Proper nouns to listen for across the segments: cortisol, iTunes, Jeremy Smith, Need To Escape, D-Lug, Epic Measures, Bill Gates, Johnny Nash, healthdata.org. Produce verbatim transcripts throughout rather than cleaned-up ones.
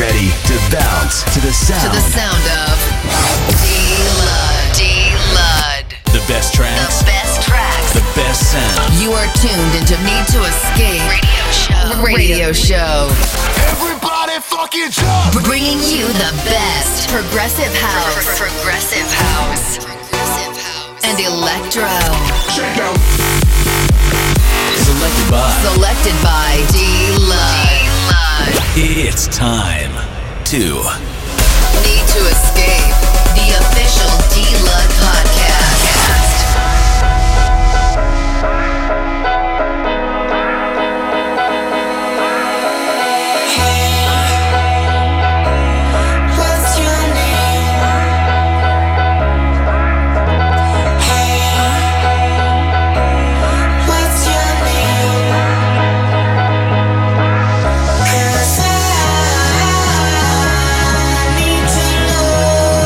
ready to bounce to the sound to the sound of D-Lug. D-Lug. The best tracks. The best tracks. The best sound. You are tuned into Need To Escape Radio Show. Radio Show. Everybody fucking jump. Bringing you the best progressive house. Progressive house. Progressive house. And electro. Check out. Selected by. Selected by D-Lug. It's time to Need To Escape, the official D-Lug podcast. Hey, what's your name? Hey, what's your name? Cause I need to know.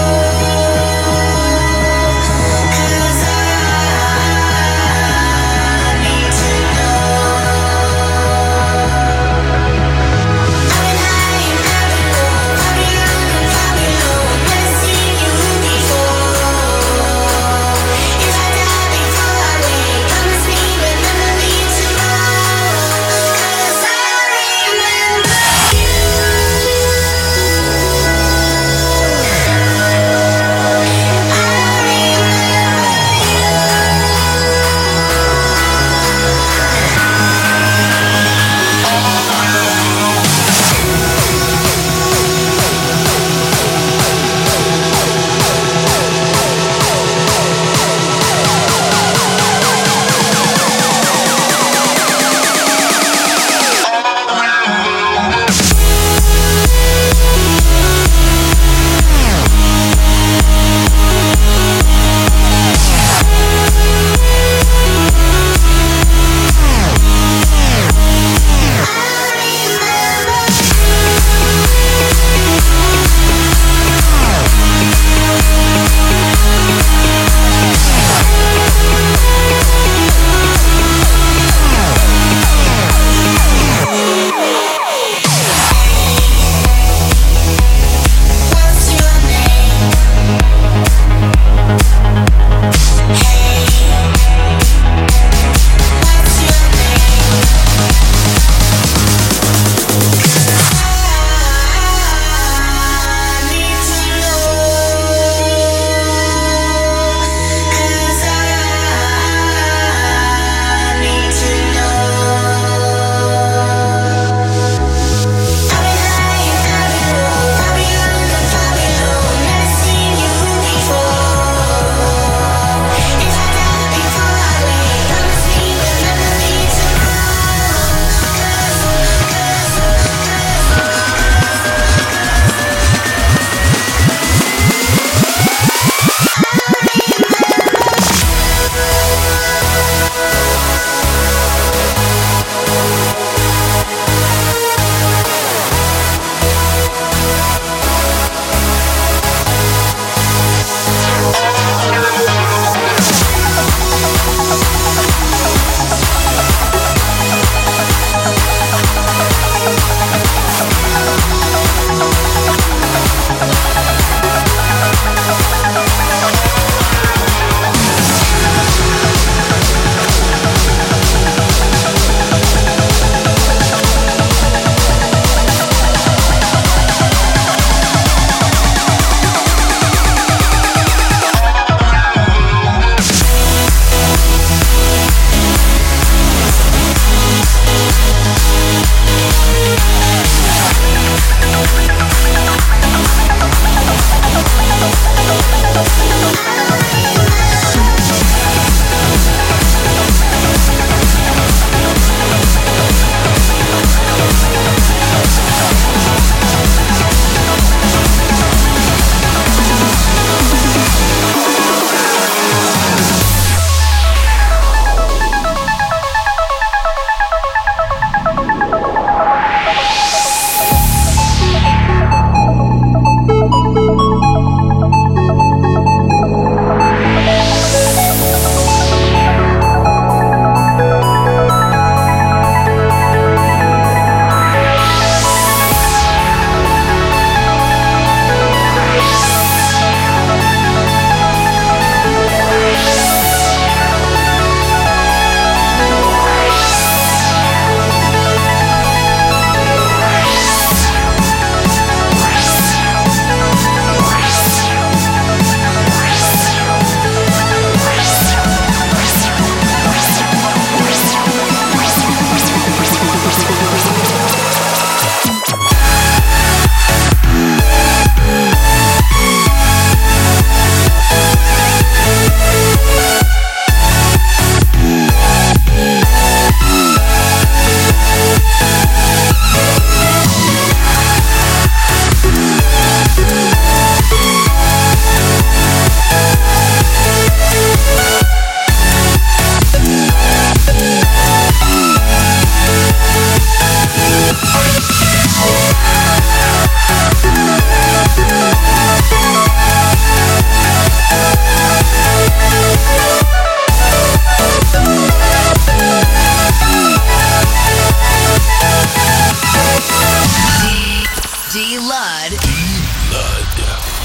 D-Lug. D-Lug.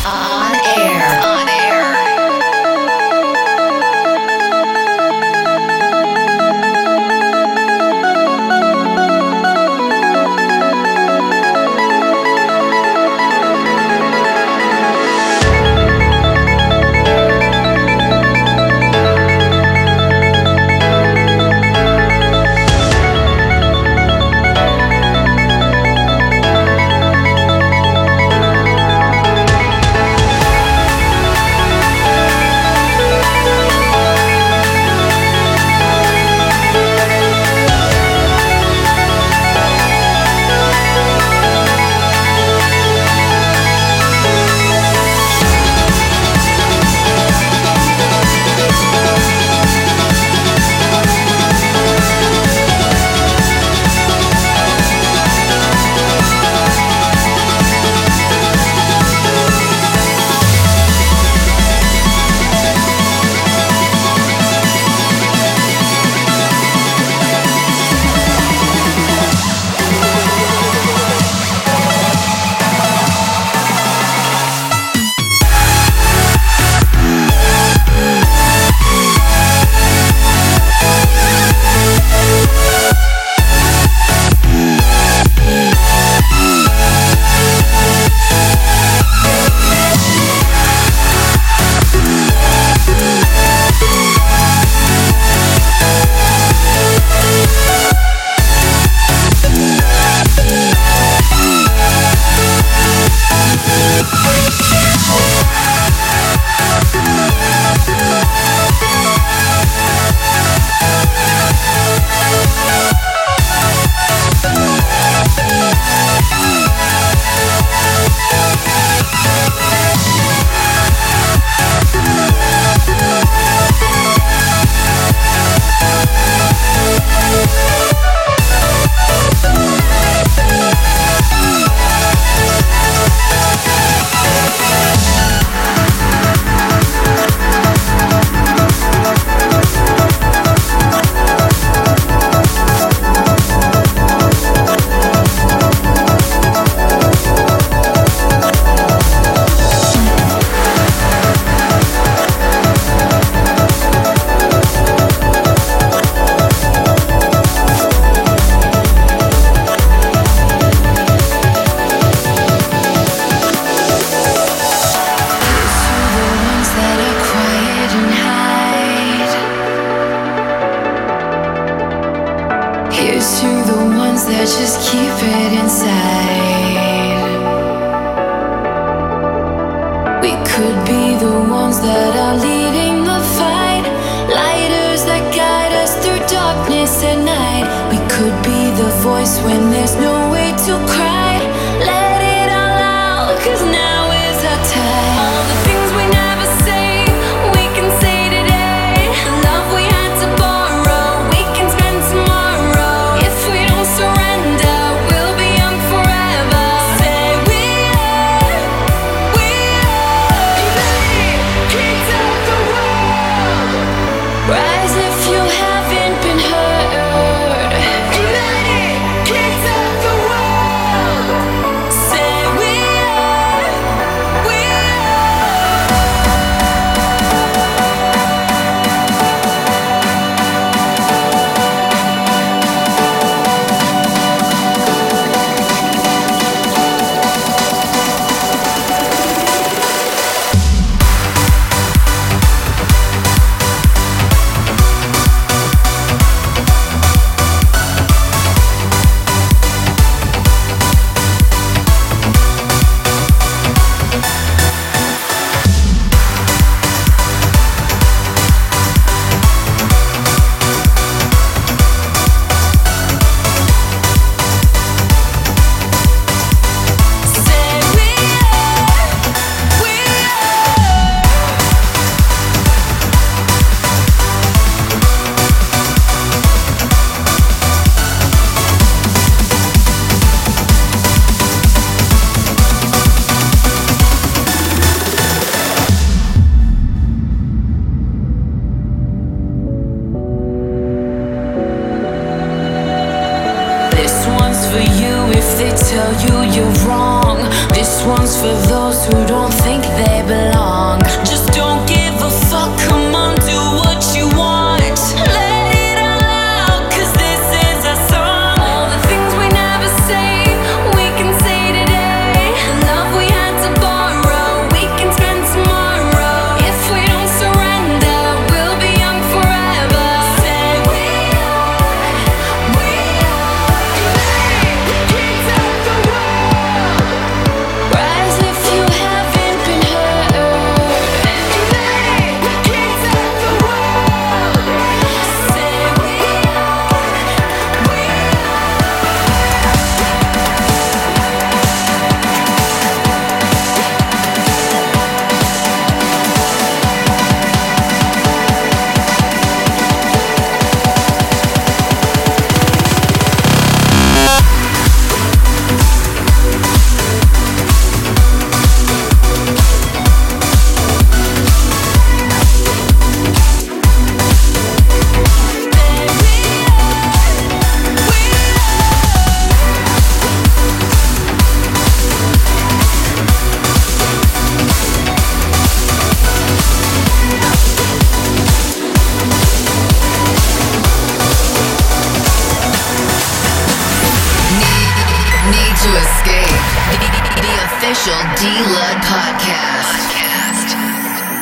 On air. On air. Kids of the world. for those who don't think they belong. Just don't give a fuck, come on, do what you want. Let it all out, cause this is our song. All the things we never say, we can say today. The love we had to borrow, we can spend tomorrow. If we don't surrender, we'll be young forever. Say we are, we are. Baby, kids of the world, rise if you haven't been hurt. Baby, kids of the world, say we are, we are. Need to Escape, the official D-Lug podcast. podcast. Get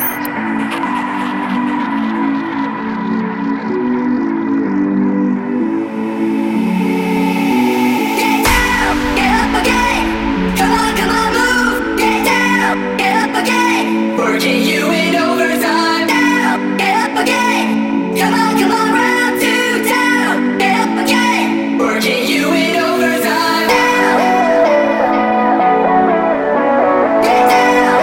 down,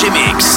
G-Mix.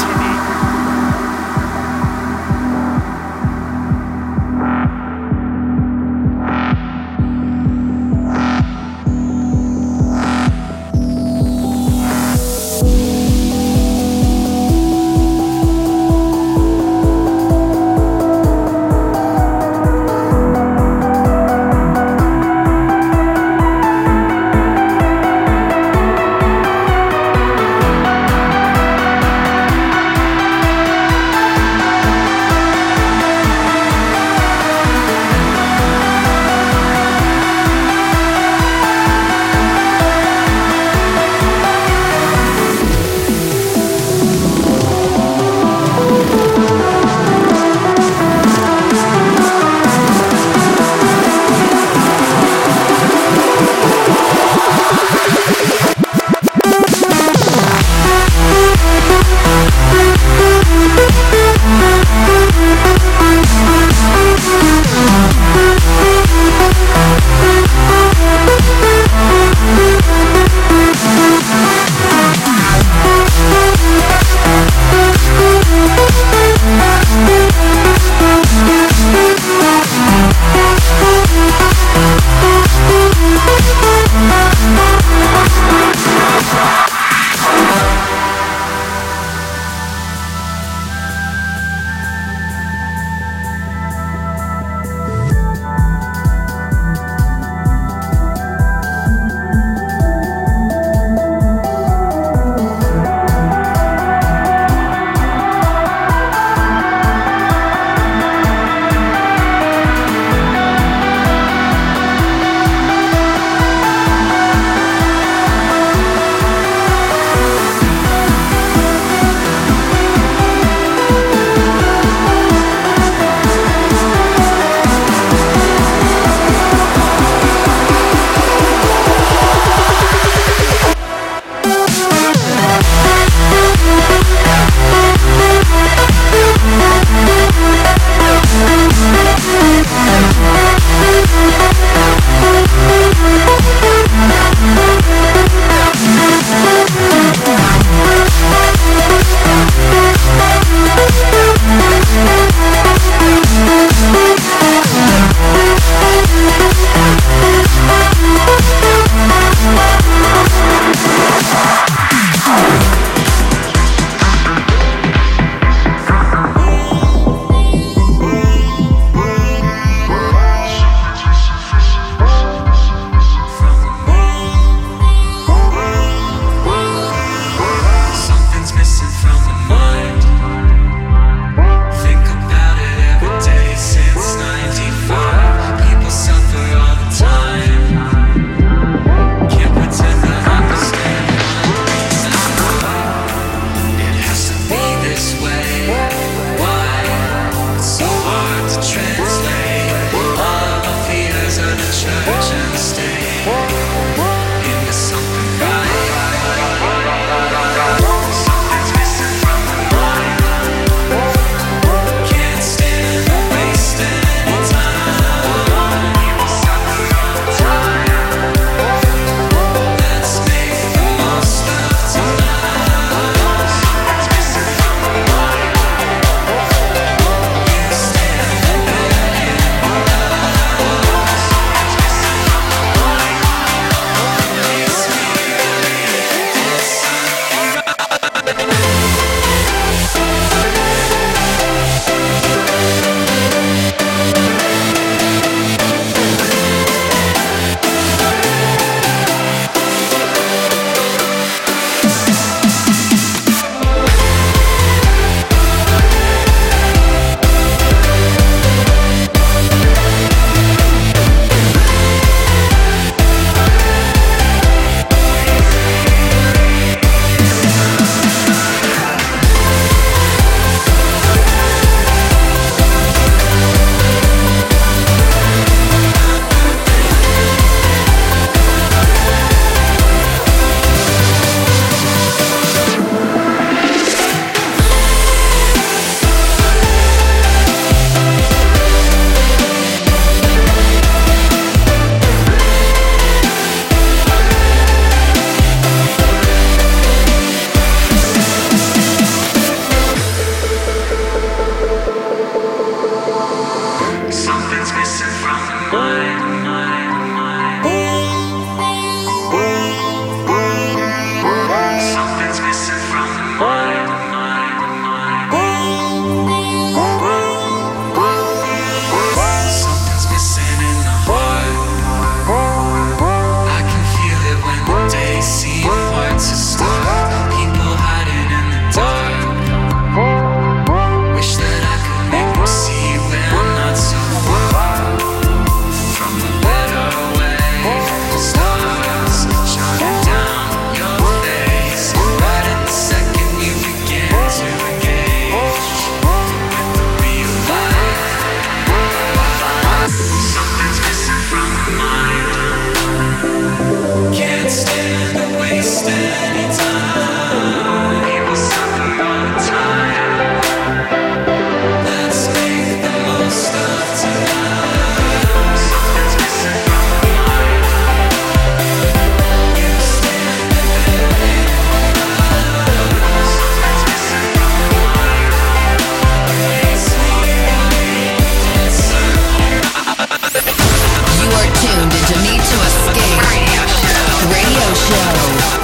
show.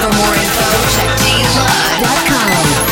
For more info, check D Lug dot com.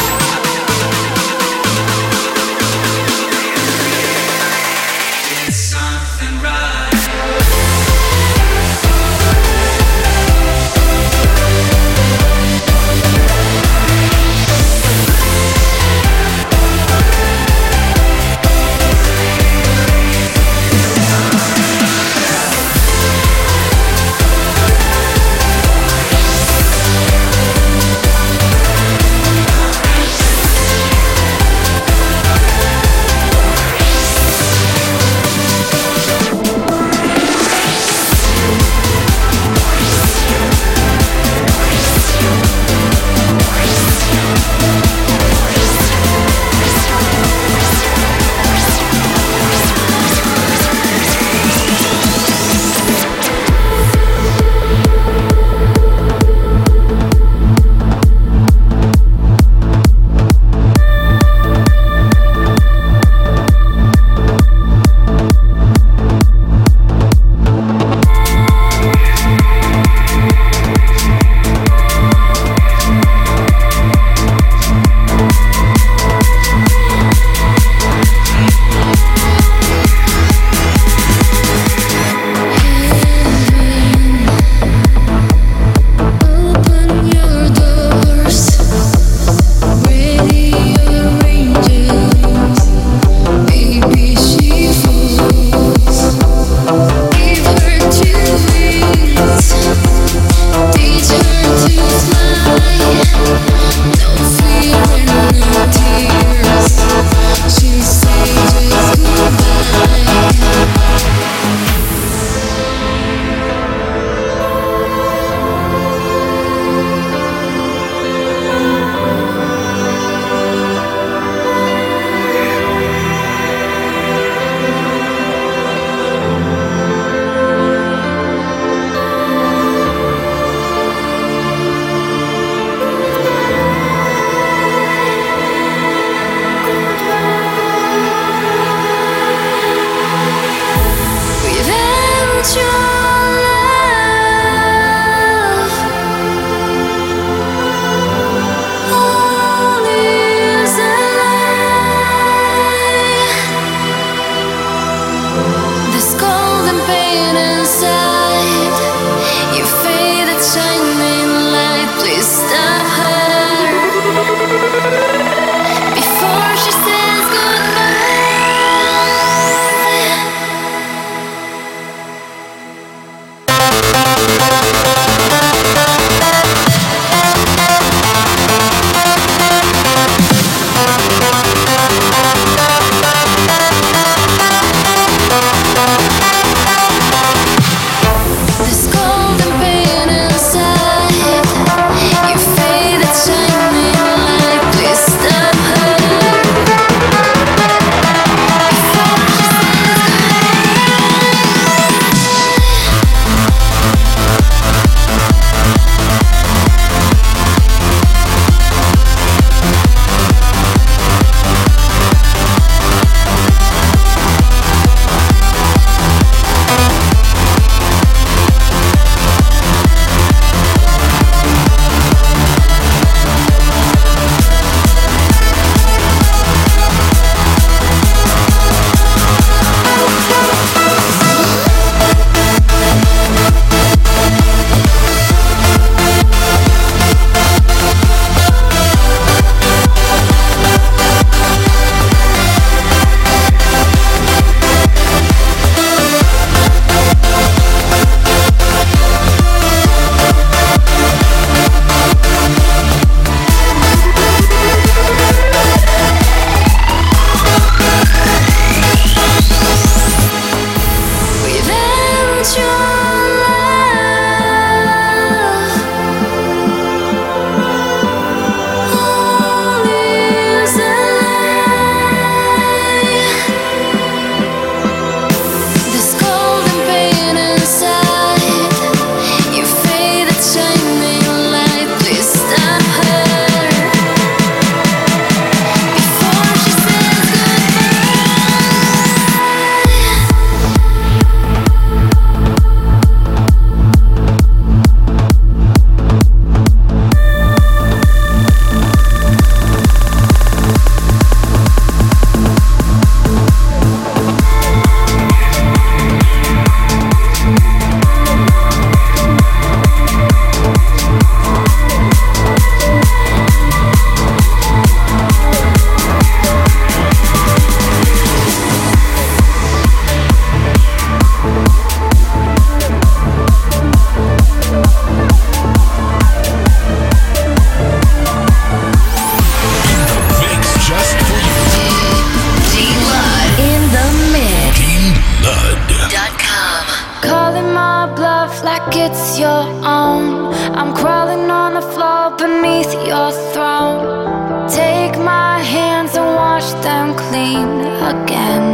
your throne. Take my hands and wash them clean again.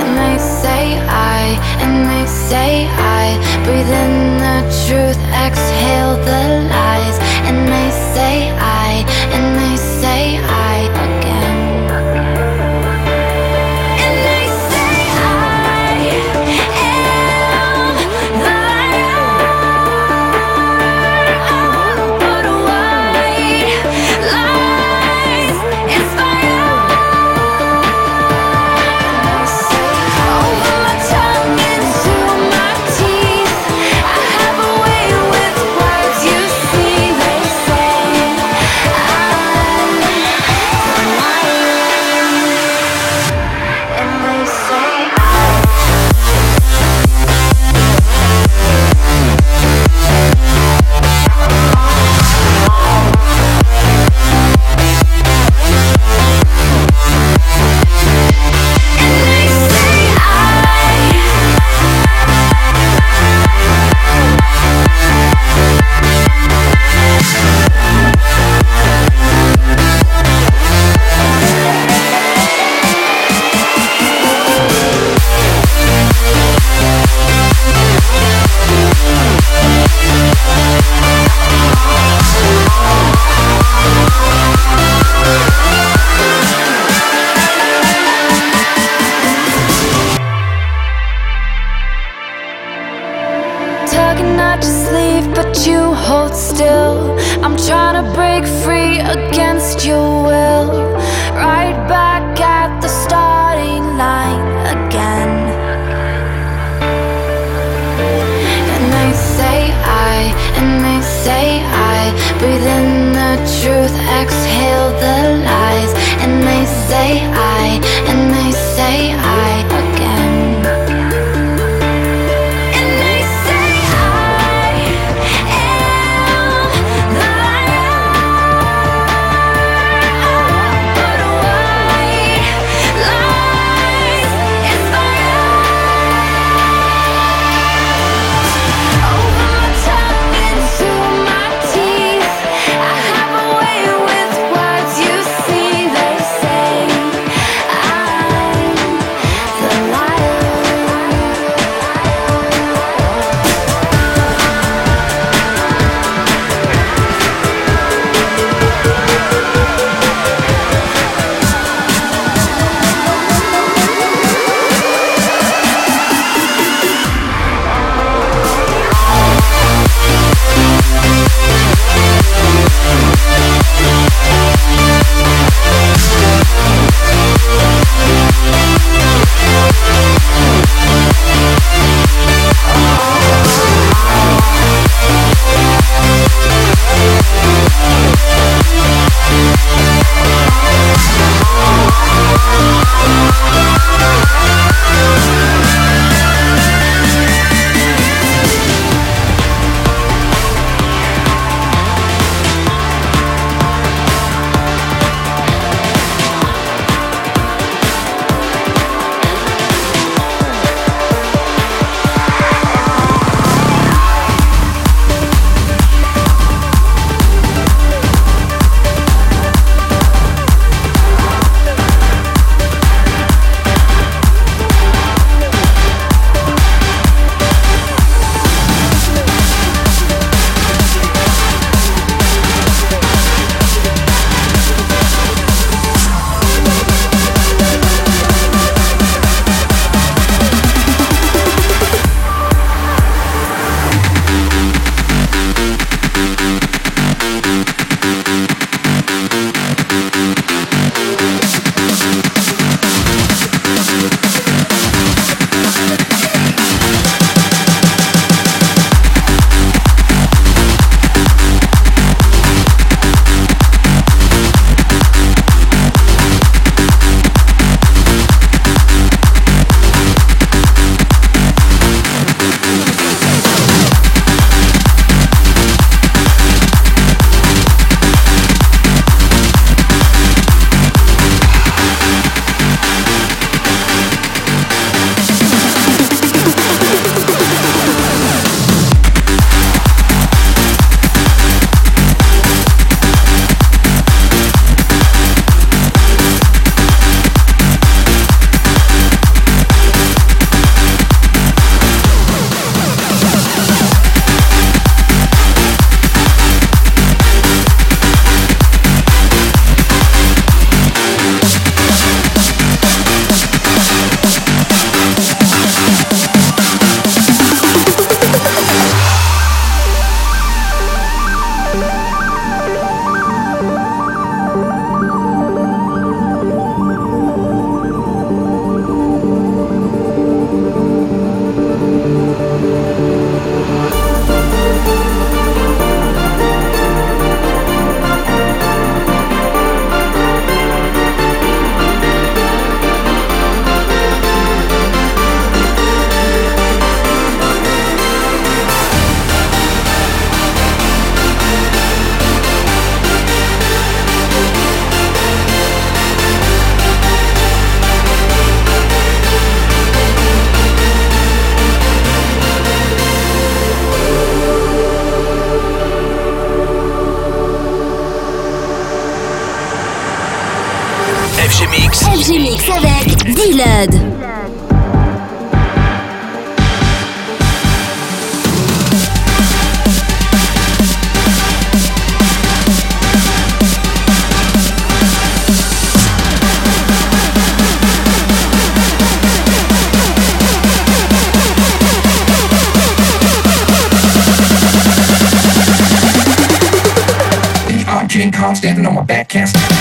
And they say I, and they say I breathe in the truth, exhale the lies. And they say I, and they say I again. It's D-Lug. I'm King Kong standing on my back, can't stand.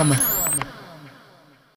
Come.